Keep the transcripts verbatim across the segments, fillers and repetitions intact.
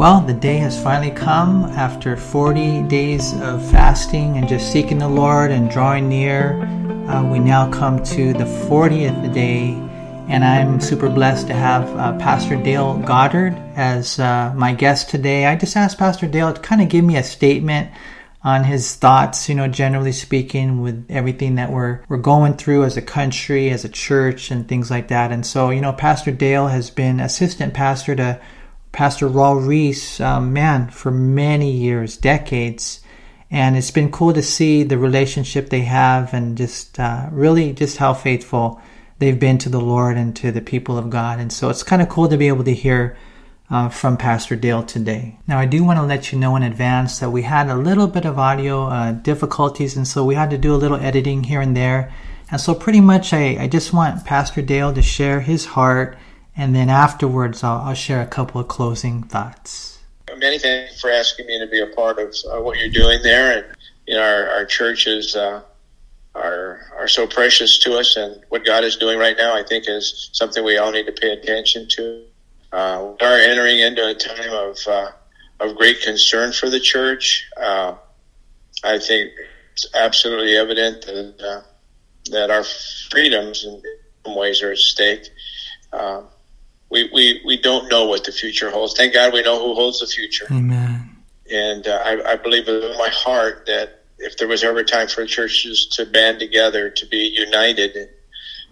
Well, the day has finally come after forty days of fasting and just seeking the Lord and drawing near. Uh, we now come to the fortieth day, and I'm super blessed to have uh, Pastor Dale Goddard as uh, my guest today. I just asked Pastor Dale to kind of give me a statement on his thoughts, you know, generally speaking, with everything that we're we're going through as a country, as a church, and things like that. And so, you know, Pastor Dale has been assistant pastor to Pastor Raul Reese, um, man, for many years, decades. And it's been cool to see the relationship they have and just uh, really just how faithful they've been to the Lord and to the people of God. And so it's kind of cool to be able to hear uh, from Pastor Dale today. Now, I do want to let you know in advance that we had a little bit of audio uh, difficulties, and so we had to do a little editing here and there. And so pretty much I, I just want Pastor Dale to share his heart, and then afterwards, I'll, I'll share a couple of closing thoughts. Many thanks for asking me to be a part of uh, what you're doing there. And you know, our, our churches uh, are are so precious to us. And what God is doing right now, I think, is something we all need to pay attention to. Uh, we are entering into a time of uh, of great concern for the church. Uh, I think it's absolutely evident that uh, that our freedoms in some ways are at stake. Uh, We, we we don't know what the future holds. Thank God we know who holds the future. Amen. And uh, I, I believe in my heart that if there was ever time for churches to band together, to be united,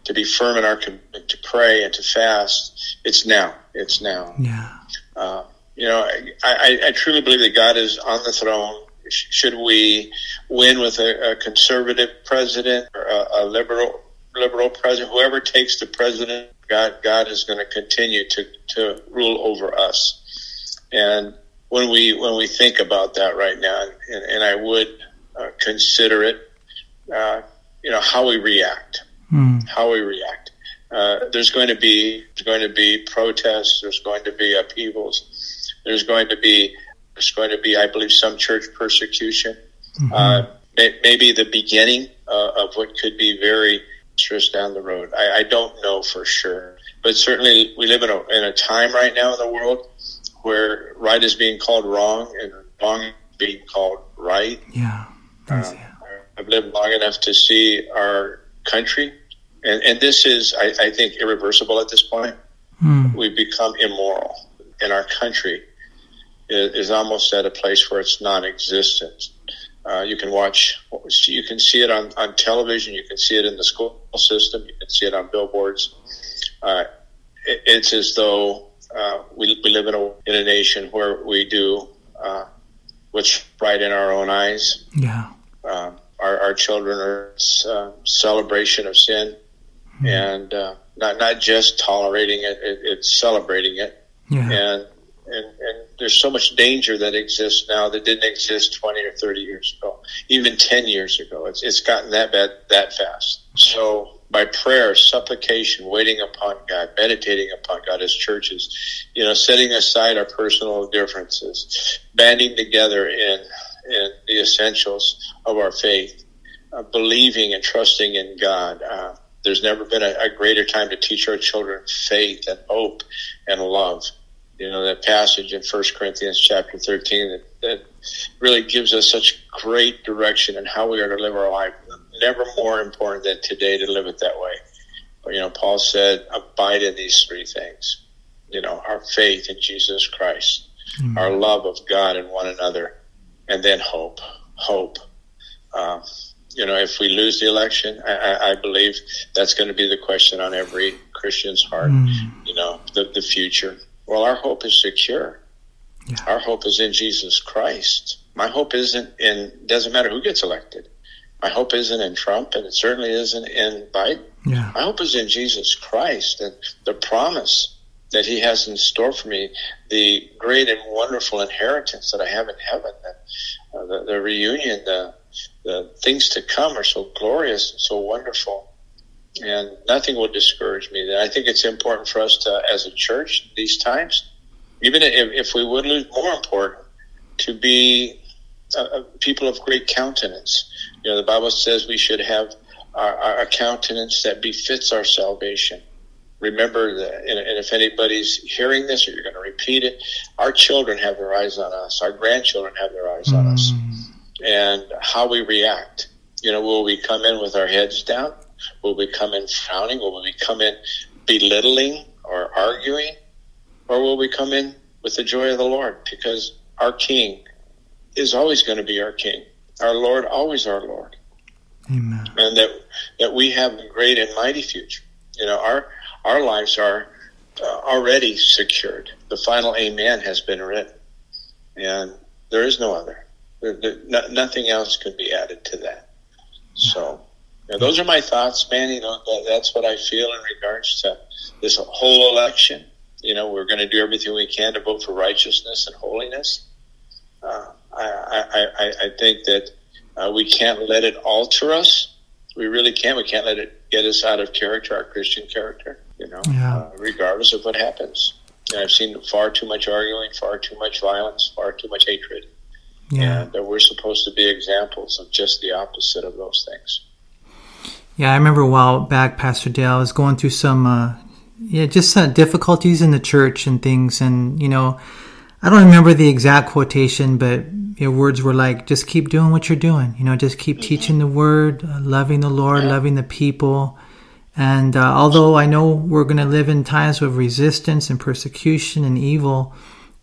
to be firm in our commitment to pray and to fast, it's now. It's now. Yeah. Uh, you know, I, I, I truly believe that God is on the throne. Should we win with a, a conservative president or a, a liberal liberal president, whoever takes the president, God, God is going to continue to, to rule over us. And when we when we think about that right now, and, and I would uh, consider it, uh, you know, how we react, hmm. how we react. Uh, there's going to be there's going to be protests. There's going to be upheavals. There's going to be there's going to be, I believe, some church persecution. Mm-hmm. Uh, may, maybe the beginning uh, of what could be very down the road. I, I don't know for sure, but certainly we live in a, in a time right now in the world where right is being called wrong and wrong is being called right. Yeah, uh, I've lived long enough to see our country, and, and this is, I, I think, irreversible at this point. Mm. We've become immoral, and our country is, is almost at a place where it's non-existent. Uh, you can watch, you can see it on, on television, you can see it in the school system, you can see it on billboards. Uh, it, it's as though uh, we, we live in a, in a nation where we do uh, what's right in our own eyes. Yeah. Uh, our, our children are uh, celebration of sin, mm-hmm. and uh, not not just tolerating it, it it's celebrating it. Yeah. And And, and there's so much danger that exists now that didn't exist twenty or thirty years ago, even ten years ago. It's it's gotten that bad that fast. So by prayer, supplication, waiting upon God, meditating upon God as churches, you know, setting aside our personal differences, banding together in in the essentials of our faith, uh, believing and trusting in God. Uh, there's never been a, a greater time to teach our children faith and hope and love. You know, that passage in First Corinthians chapter thirteen that, that really gives us such great direction in how we are to live our life. Never more important than today to live it that way. But, you know, Paul said, abide in these three things. You know, our faith in Jesus Christ, mm-hmm. our love of God and one another, and then hope. Hope. Uh, you know, if we lose the election, I, I, I believe that's going to be the question on every Christian's heart, mm-hmm. you know, the, the future. Well, our hope is secure. Yeah. Our hope is in Jesus Christ. My hope isn't in, doesn't matter who gets elected. My hope isn't in Trump, and it certainly isn't in Biden. Yeah. My hope is in Jesus Christ and the promise that he has in store for me, the great and wonderful inheritance that I have in heaven, that, uh, the, the reunion, the, the things to come are so glorious and so wonderful. And nothing will discourage me. I think it's important for us to, as a church, these times, even if, if we would lose, more important, to be uh, people of great countenance. You know, the Bible says we should have our, our, a countenance that befits our salvation. remember that, and, and if anybody's hearing this or you're going to repeat it, our children have their eyes on us. Our grandchildren have their eyes on mm. us. And how we react. You know, will we come in with our heads down? Will we come in frowning? Will we come in belittling or arguing? Or will we come in with the joy of the Lord? Because our King is always going to be our King. Our Lord, always our Lord. Amen. And that that we have a great and mighty future. You know, our our lives are uh, already secured. The final amen has been written. And there is no other. There, there, no, nothing else could be added to that. So, you know, those are my thoughts, man. You know, that, that's what I feel in regards to this whole election. You know, we're going to do everything we can to vote for righteousness and holiness. Uh, I, I, I, I think that uh, we can't let it alter us. We really can't. We can't let it get us out of character, our Christian character, you know, yeah. uh, regardless of what happens. And I've seen far too much arguing, far too much violence, far too much hatred. Yeah. And that we're supposed to be examples of just the opposite of those things. Yeah, I remember a while back, Pastor Dale, I was going through some... Uh, Yeah, just uh, difficulties in the church and things. And, you know, I don't remember the exact quotation, but your words were like, just keep doing what you're doing. You know, just keep mm-hmm. teaching the word, uh, loving the Lord, yeah. loving the people. And uh, although I know we're going to live in times of resistance and persecution and evil,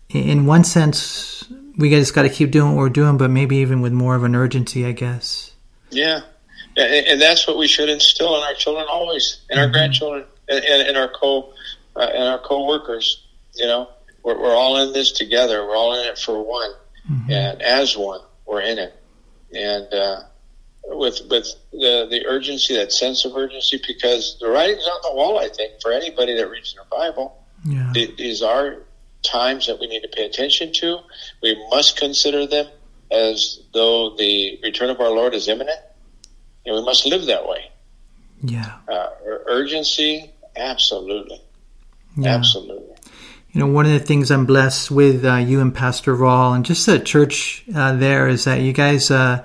in one sense, we just got to keep doing what we're doing, but maybe even with more of an urgency, I guess. Yeah. And, and that's what we should instill in our children always, in our mm-hmm. grandchildren. And, and our co uh, and our co-workers, you know, we're, we're all in this together. We're all in it for one, mm-hmm. and as one, we're in it. And uh, with with the the urgency, that sense of urgency, because the writing's on the wall. I think for anybody that reads their Bible, yeah. th- these are times that we need to pay attention to. We must consider them as though the return of our Lord is imminent, and we must live that way. Yeah, uh, urgency. Absolutely. Yeah. Absolutely. You know, one of the things I'm blessed with uh, you and Pastor Raul and just the church uh, there is that you guys, uh,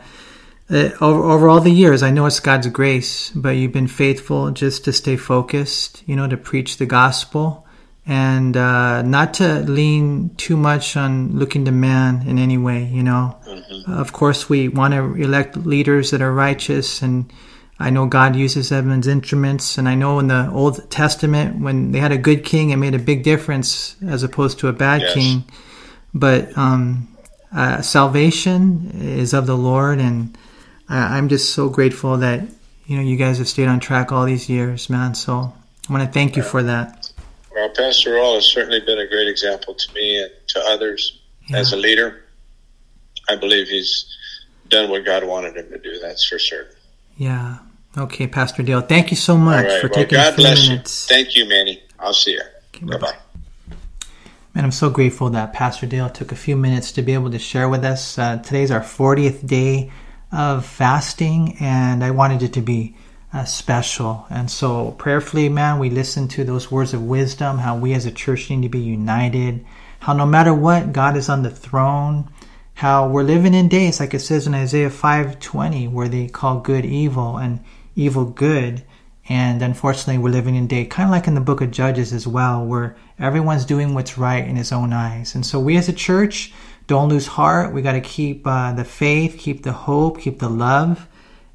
uh, over, over all the years, I know it's God's grace, but you've been faithful just to stay focused, you know, to preach the gospel and uh, not to lean too much on looking to man in any way, you know. Mm-hmm. Of course, we want to elect leaders that are righteous, and I know God uses them as instruments, and I know in the Old Testament when they had a good king, it made a big difference as opposed to a bad yes. king. But um, uh, salvation is of the Lord, and I- I'm just so grateful that you know you guys have stayed on track all these years, man. So I want to thank you yeah. for that. Well, Pastor Raul has certainly been a great example to me and to others yeah. as a leader. I believe he's done what God wanted him to do. That's for certain. Yeah. Okay, Pastor Dale, thank you so much right, for well, taking God a few bless minutes. You. Thank you, Manny. I'll see you. Okay, bye-bye. Man, I'm so grateful that Pastor Dale took a few minutes to be able to share with us. Uh, today's our fortieth day of fasting, and I wanted it to be uh, special. And so prayerfully, man, we listen to those words of wisdom, how we as a church need to be united, how no matter what, God is on the throne, how we're living in days, like it says in Isaiah five twenty, where they call good evil and evil good. And unfortunately, we're living in day kind of like in the book of Judges as well, where everyone's doing what's right in his own eyes. And so we as a church don't lose heart. We got to keep uh, the faith, keep the hope, keep the love.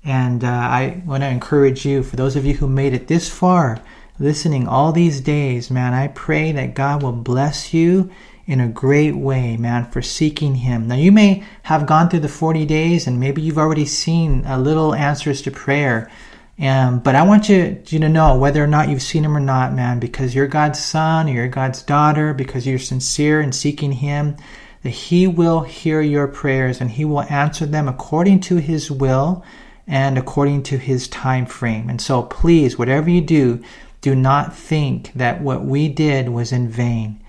And uh, I want to encourage you, for those of you who made it this far listening all these days, man, I pray that God will bless you in a great way, man, for seeking Him. Now, you may have gone through the forty days, and maybe you've already seen a little answers to prayer. Um, but I want you, you to know whether or not you've seen Him or not, man, because you're God's son or you're God's daughter, because you're sincere in seeking Him, that He will hear your prayers and He will answer them according to His will and according to His time frame. And so please, whatever you do, do not think that what we did was in vain.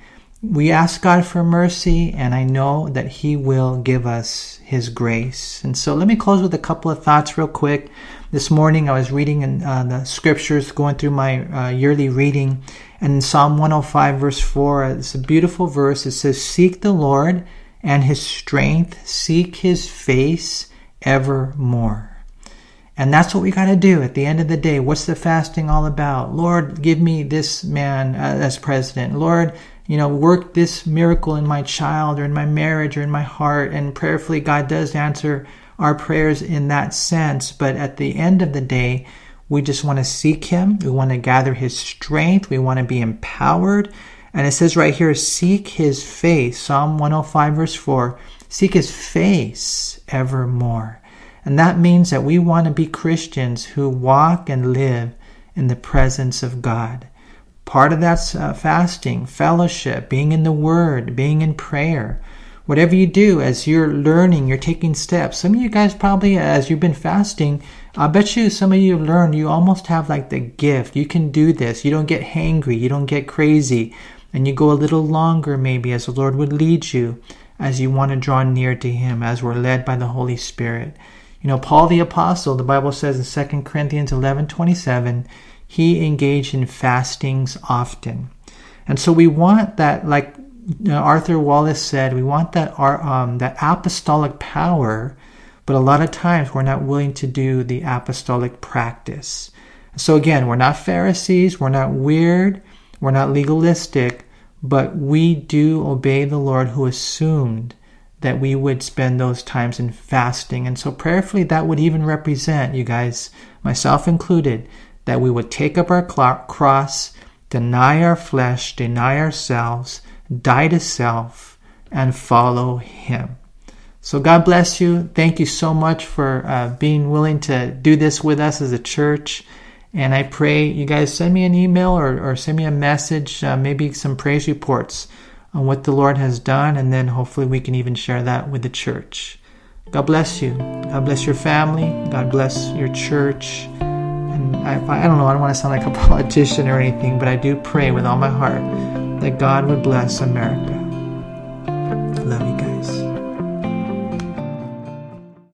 We ask God for mercy, and I know that He will give us His grace. And so let me close with a couple of thoughts real quick. This morning I was reading in uh, the scriptures, going through my uh, yearly reading, and in Psalm one oh five verse four, it's a beautiful verse. It says, "Seek the Lord and His strength, seek His face evermore." And that's what we got to do at the end of the day. What's the fasting all about? Lord, give me this man uh, as president. Lord, you know, work this miracle in my child or in my marriage or in my heart. And prayerfully, God does answer our prayers in that sense. But at the end of the day, we just want to seek him. We want to gather his strength. We want to be empowered. And it says right here, seek his face. Psalm one oh five verse four, seek his face evermore. And that means that we want to be Christians who walk and live in the presence of God. Part of that's uh, fasting, fellowship, being in the Word, being in prayer. Whatever you do as you're learning, you're taking steps. Some of you guys probably, as you've been fasting, I bet you some of you have learned you almost have like the gift. You can do this. You don't get hangry. You don't get crazy. And you go a little longer maybe as the Lord would lead you as you want to draw near to Him, as we're led by the Holy Spirit. You know, Paul the Apostle, the Bible says in Second Corinthians eleven twenty-seven, he engaged in fastings often. And so we want that, like Arthur Wallace said, we want that our um, that apostolic power, but a lot of times we're not willing to do the apostolic practice. So again, we're not Pharisees, we're not weird, we're not legalistic, but we do obey the Lord who assumed that we would spend those times in fasting. And so prayerfully, that would even represent, you guys, myself included, that we would take up our cross, deny our flesh, deny ourselves, die to self, and follow Him. So God bless you. Thank you so much for uh, being willing to do this with us as a church. And I pray you guys send me an email or, or send me a message, uh, maybe some praise reports on what the Lord has done, and then hopefully we can even share that with the church. God bless you. God bless your family. God bless your church. And I, I don't know, I don't want to sound like a politician or anything, but I do pray with all my heart that God would bless America.